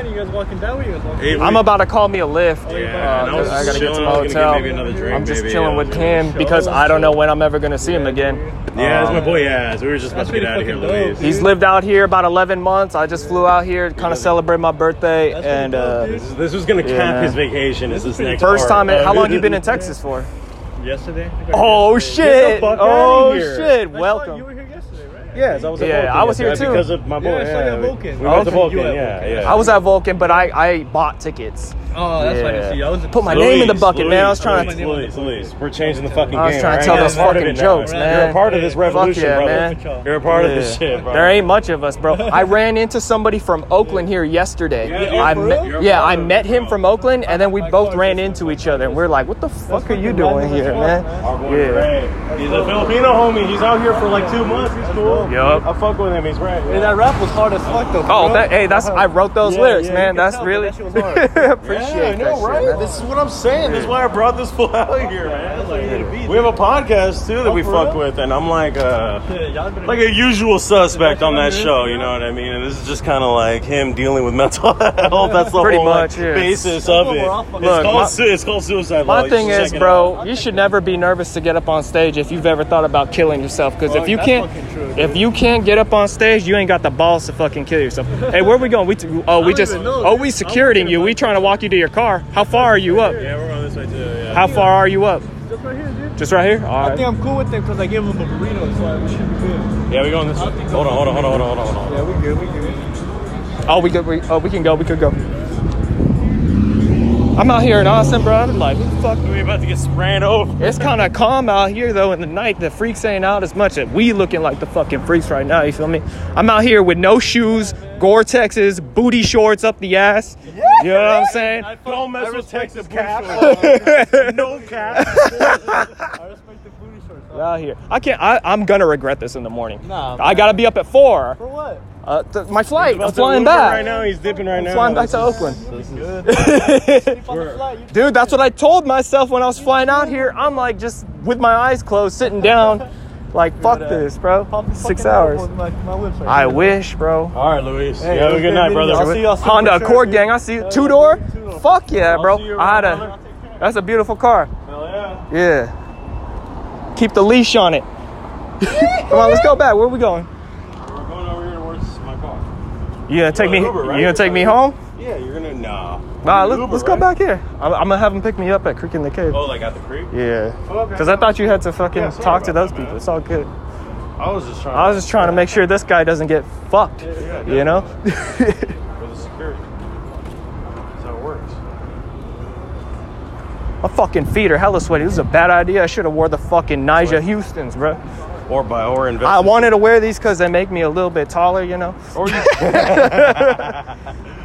I'm about to call me a Lyft. I gotta get to my hotel. I'm just chilling with Kim because I don't know when I'm ever gonna see him again. Yeah, that's my boy. Yeah, we were just about to get out of here, Louise. He's lived out here about eleven months. I just flew out here to kind of celebrate my birthday, and uh, this was gonna cap his vacation. Is this next first time? How long you been in Texas for? Yesterday. Oh yesterday. shit! Oh shit! Welcome. You were here yesterday, right? Yes, I was. At yeah, Vulcan I was here too because of my boy. Yeah, yeah. Like at Vulcan. We oh, went to Vulcan. Yeah, Vulcan. Yeah, yeah. I was at Vulcan, but I, I bought tickets. Oh, that's yeah. why I see you. I was put my Louise, name in the bucket, Louise, man. I was trying Louise, to. Louise, Louise, we're changing the fucking. I was trying game, to tell right? those yeah, fucking jokes, now, man. You're a part of this revolution, yeah, brother. Man. You're a part yeah. of this shit, bro. There ain't much of us, bro. I ran into somebody from Oakland here yesterday. Yeah, I met, yeah, I met him from Oakland, and then we both ran into each other, and we're like, "What the fuck are you doing here, man?" Yeah. He's a Filipino homie. He's out here for like two months. He's cool. Yup. I fuck with him. He's right. And that rap was hard as fuck, though. Oh, that hey, that's I wrote those lyrics, man. That's really. Yeah, I know, right? Shit, this is what I'm saying. This is why I brought this fool out of here, man. Like, we have a podcast, too, that oh, we fuck with, and I'm like uh, like a usual suspect on that show, you know what I mean? And this is just kind of like him dealing with mental health. That's the Pretty whole much, like, yeah. basis of it. Look, it's, called, my, it's called Suicide Log. My thing is, bro, you should never be nervous to get up on stage if you've ever thought about killing yourself, because if you can't true, if you can't get up on stage, you ain't got the balls to fucking kill yourself. Hey, where we going? We t- oh, we just... Know, oh, we securitying you. We trying to walk you to your car. How far are you up? Yeah, we're going this way too. Yeah. How far are you up? Just right here, dude. Just right here? All right. I think I'm cool with it because I gave him a burrito, so we should be good. Yeah, we going this way. Hold on, hold on, hold on, hold on, hold on. Yeah, we good, we good. Oh, we good. We, oh, we can go, we could go. I'm out here in Austin, bro. I'm like, who the fuck are we about to get sprayed over? It's kind of calm out here, though, in the night. The freaks ain't out as much. We looking like the fucking freaks right now, you feel me? I'm out here with no shoes, Gore-Texes, booty shorts up the ass. You know what I'm saying? I Don't mess I with Texas cap. No cap. I respect the booty shorts. Huh? Out here. I can't. I, I'm going to regret this in the morning. Nah, I got to be up at four. For what? Uh, th- my flight. I'm flying back. Right now, he's dipping right I'm now. Flying back to Oakland. This is good. Dude, that's what I told myself when I was flying out here. I'm like just with my eyes closed, sitting down, like fuck this, bro. Six hours. I wish, bro. All right, Luis. Hey, have a good night, brother. I'll see y'all soon. Honda Accord gang. I see you. Two door. Fuck yeah, bro. I had a. That's a beautiful car. Hell yeah. Yeah. Keep the leash on it. Come on, let's go back. Where are we going? You gonna take me? You gonna take me home? Yeah, you're gonna nah. Nah, let's, Uber, let's go right? back here. I'm, I'm gonna have them pick me up at Creek in the Cave. Oh, like at the Creek? Yeah. Oh, okay. Because I thought you had to fucking yeah, talk to those that, people. Man. It's all good. I was just trying. I was just trying to make sure this guy doesn't get fucked. Yeah, yeah, you know. For the security. That's how it works. My fucking feet are hella sweaty. This is a bad idea. I should have wore the fucking Nyjah Houston's, bro. Or by or invest. I wanted to wear these because they make me a little bit taller, you know. Or you-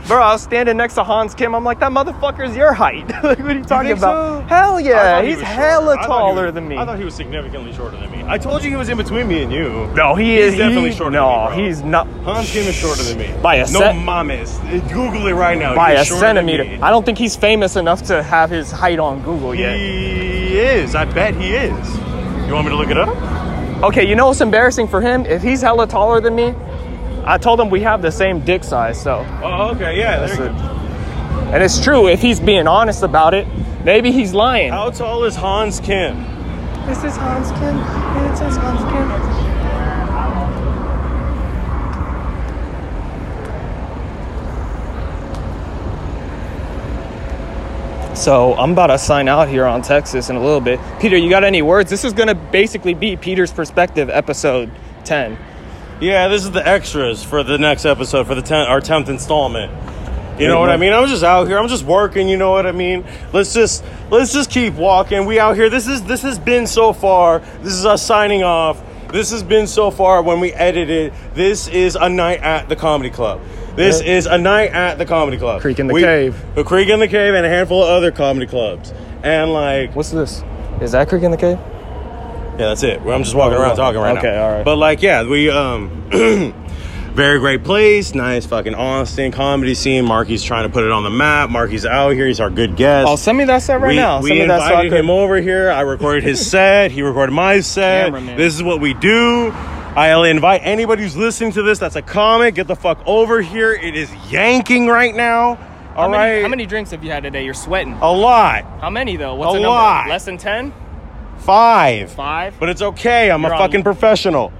Bro, I was standing next to Hans Kim. I'm like, that motherfucker's your height. Like, what are you talking you about? So? Hell yeah, he he's hella shorter. taller was, than me. I thought he was significantly shorter than me. I told you he was in between me and you. No, he he's is definitely he, shorter. No, than me, he's not. Hans Kim is shorter than me by a no cent- mames. Google it right now. By he's a centimeter. I don't think he's famous enough to have his height on Google yet. He is. I bet he is. You want me to look it up? Okay, you know what's embarrassing for him? If he's hella taller than me, I told him we have the same dick size, so. Oh, okay, yeah. There you go. And it's true, if he's being honest about it, maybe he's lying. How tall is Hans Kim? This is Hans Kim. Yeah, it says Hans Kim. So, I'm about to sign out here on Texas in a little bit. Peter, you got any words? This is going to basically be Peter's Perspective, episode ten. Yeah, this is the extras for the next episode, for the ten, our tenth installment. You know what I mean? I'm just out here. I'm just working. You know what I mean? Let's just let's just keep walking. We out here. This is this has been so far. This is us signing off. This has been so far when we edited. This is a night at the comedy club. This is a night at the comedy club. Creek in the we, Cave. A Creek in the Cave and a handful of other comedy clubs. And like, what's this? Is that Creek in the Cave? Yeah, that's it. I'm just walking around talking right now. Okay, all right. But like, yeah, we um Very great place. Nice fucking Austin comedy scene. Marky's trying to put it on the map. Marky's out here. He's our good guest. Oh, send me that set right we, now. We send me that invited so could... him over here. I recorded his set. He recorded my set. Cameraman. This is what we do. I'll invite anybody who's listening to this that's a comic. Get the fuck over here. It is yanking right now. All how many, right. How many drinks have you had today? You're sweating. A lot. How many, though? What's a the number? Lot. Less than ten? Five. Five? But it's okay. I'm You're a fucking on. professional.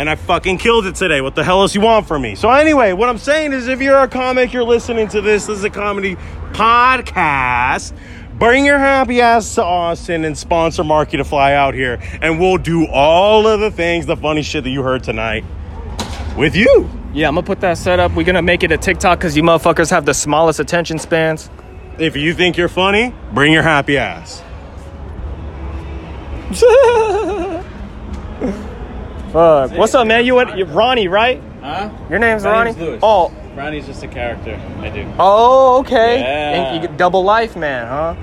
And I fucking killed it today. What the hell else you want from me? So anyway, what I'm saying is if you're a comic, you're listening to this, this is a comedy podcast, bring your happy ass to Austin and sponsor Marky to fly out here. And we'll do all of the things, the funny shit that you heard tonight with you. Yeah, I'm going to put that set up. We're going to make it a TikTok because you motherfuckers have the smallest attention spans. If you think you're funny, bring your happy ass. Fuck. What's up, man? You what? You're Ronnie, right? Huh? Your name's My Ronnie? Name's Lewis. Oh. Ronnie's just a character. I do. Oh, okay. Yeah. And you double life, man, huh?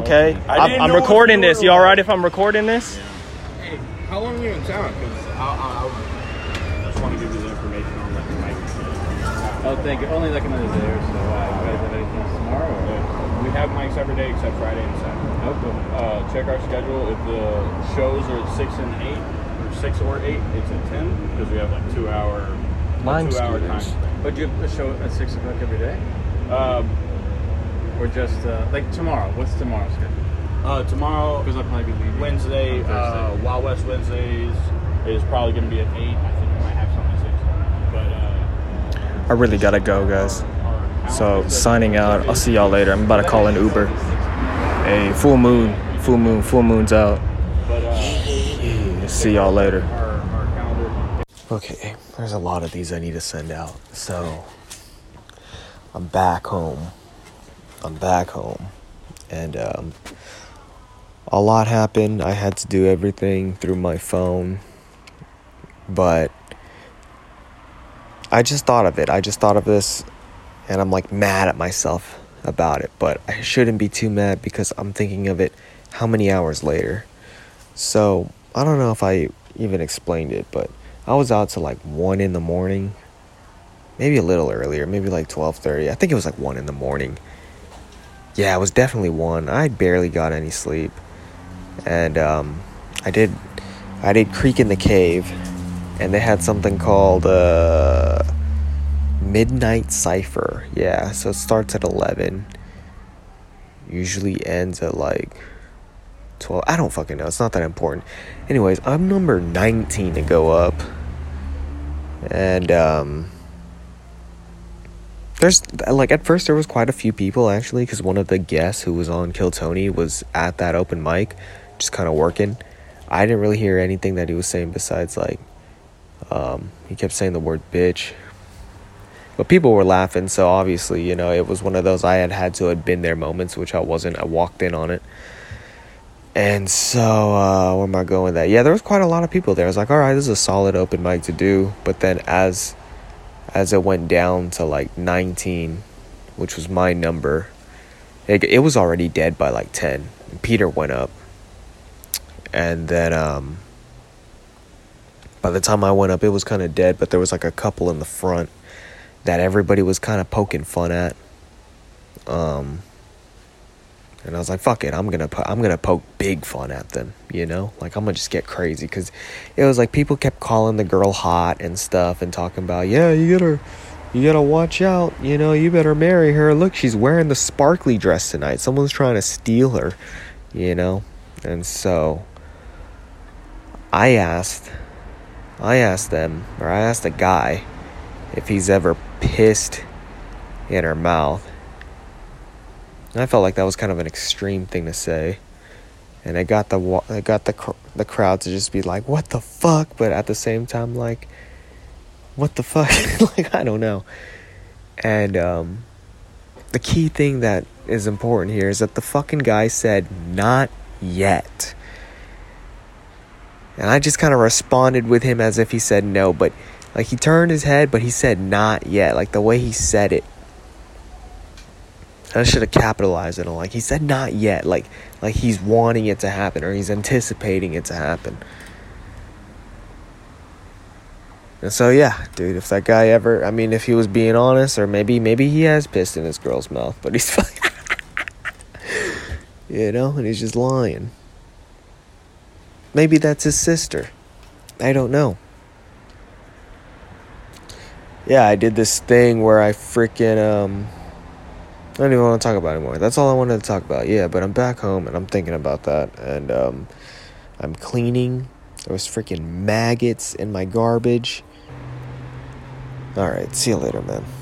Okay. I I'm recording this. You all right if I'm recording this? Yeah. Hey, how long are you in town? Because I just want to give you the information on like the mic. Oh, thank you. Only like another day or so. Uh, you guys have anything tomorrow? Or? We have mics every day except Friday and Saturday. Okay. Uh, check our schedule. If the shows are six and eight. Six or eight, it's at ten because we have like two hour, two hour time. But do you have a show at six o'clock every day? Um, or just uh, like tomorrow? What's tomorrow's schedule? Uh, tomorrow because I'll probably be leaving. Wednesday, uh, Wild West Wednesdays is probably going to be at eight. I think we might have something at six. But uh, I really gotta go, guys. So signing out. I'll see y'all later. I'm about to call an Uber. Hey, full moon, full moon, full moon's out. But, uh, see y'all later. Okay, there's a lot of these I need to send out. So I'm back home. I'm back home. And um, a lot happened. I had to do everything through my phone. But I just thought of it. I just thought of this. And I'm like mad at myself about it. But I shouldn't be too mad because I'm thinking of it how many hours later. So I don't know if I even explained it, but I was out to like one in the morning, maybe a little earlier, maybe like twelve thirty. I think it was like one in the morning. Yeah, it was definitely one. I barely got any sleep. And um, I did I did Creek in the Cave, and they had something called uh, Midnight Cipher. Yeah, so it starts at eleven, usually ends at like twelve. I don't fucking know. It's not that important. Anyways, I'm number nineteen to go up. And um there's like at first there was quite a few people actually because one of the guests who was on Kill Tony was at that open mic just kind of working. I didn't really hear anything that he was saying besides like um he kept saying the word bitch. But people were laughing, so obviously, you know, it was one of those I had had to had been there moments, which I wasn't. I walked in on it. And so, uh, where am I going with that? Yeah, there was quite a lot of people there. I was like, all right, this is a solid open mic to do. But then as as it went down to, like, nineteen, which was my number, it, it was already dead by, like, ten. Peter went up. And then um, by the time I went up, it was kind of dead. But there was, like, a couple in the front that everybody was kind of poking fun at. Um... And I was like, "Fuck it, I'm gonna po- I'm gonna poke big fun at them, you know? Like I'm gonna just get crazy because it was like people kept calling the girl hot and stuff and talking about, yeah, you gotta, you gotta watch out, you know? You better marry her. Look, she's wearing the sparkly dress tonight. Someone's trying to steal her, you know?" And so I asked, I asked them, or I asked a guy if he's ever pissed in her mouth. And I felt like that was kind of an extreme thing to say, and I got the I got the cr- the crowd to just be like, "What the fuck?" But at the same time, like, "What the fuck?" Like, I don't know. And um, the key thing that is important here is that the fucking guy said, "Not yet," and I just kind of responded with him as if he said no, but like he turned his head, but he said, "Not yet," like the way he said it. I should have capitalized it on, like, he said not yet. Like, like he's wanting it to happen or he's anticipating it to happen. And so, yeah, dude, if that guy ever, I mean, if he was being honest, or maybe, maybe he has pissed in his girl's mouth, but he's fucking, you know, and he's just lying. Maybe that's his sister. I don't know. Yeah, I did this thing where I freaking, um, I don't even want to talk about it anymore. That's all I wanted to talk about. Yeah, but I'm back home and I'm thinking about that. And, um, I'm cleaning. There was freaking maggots in my garbage. All right, see you later, man.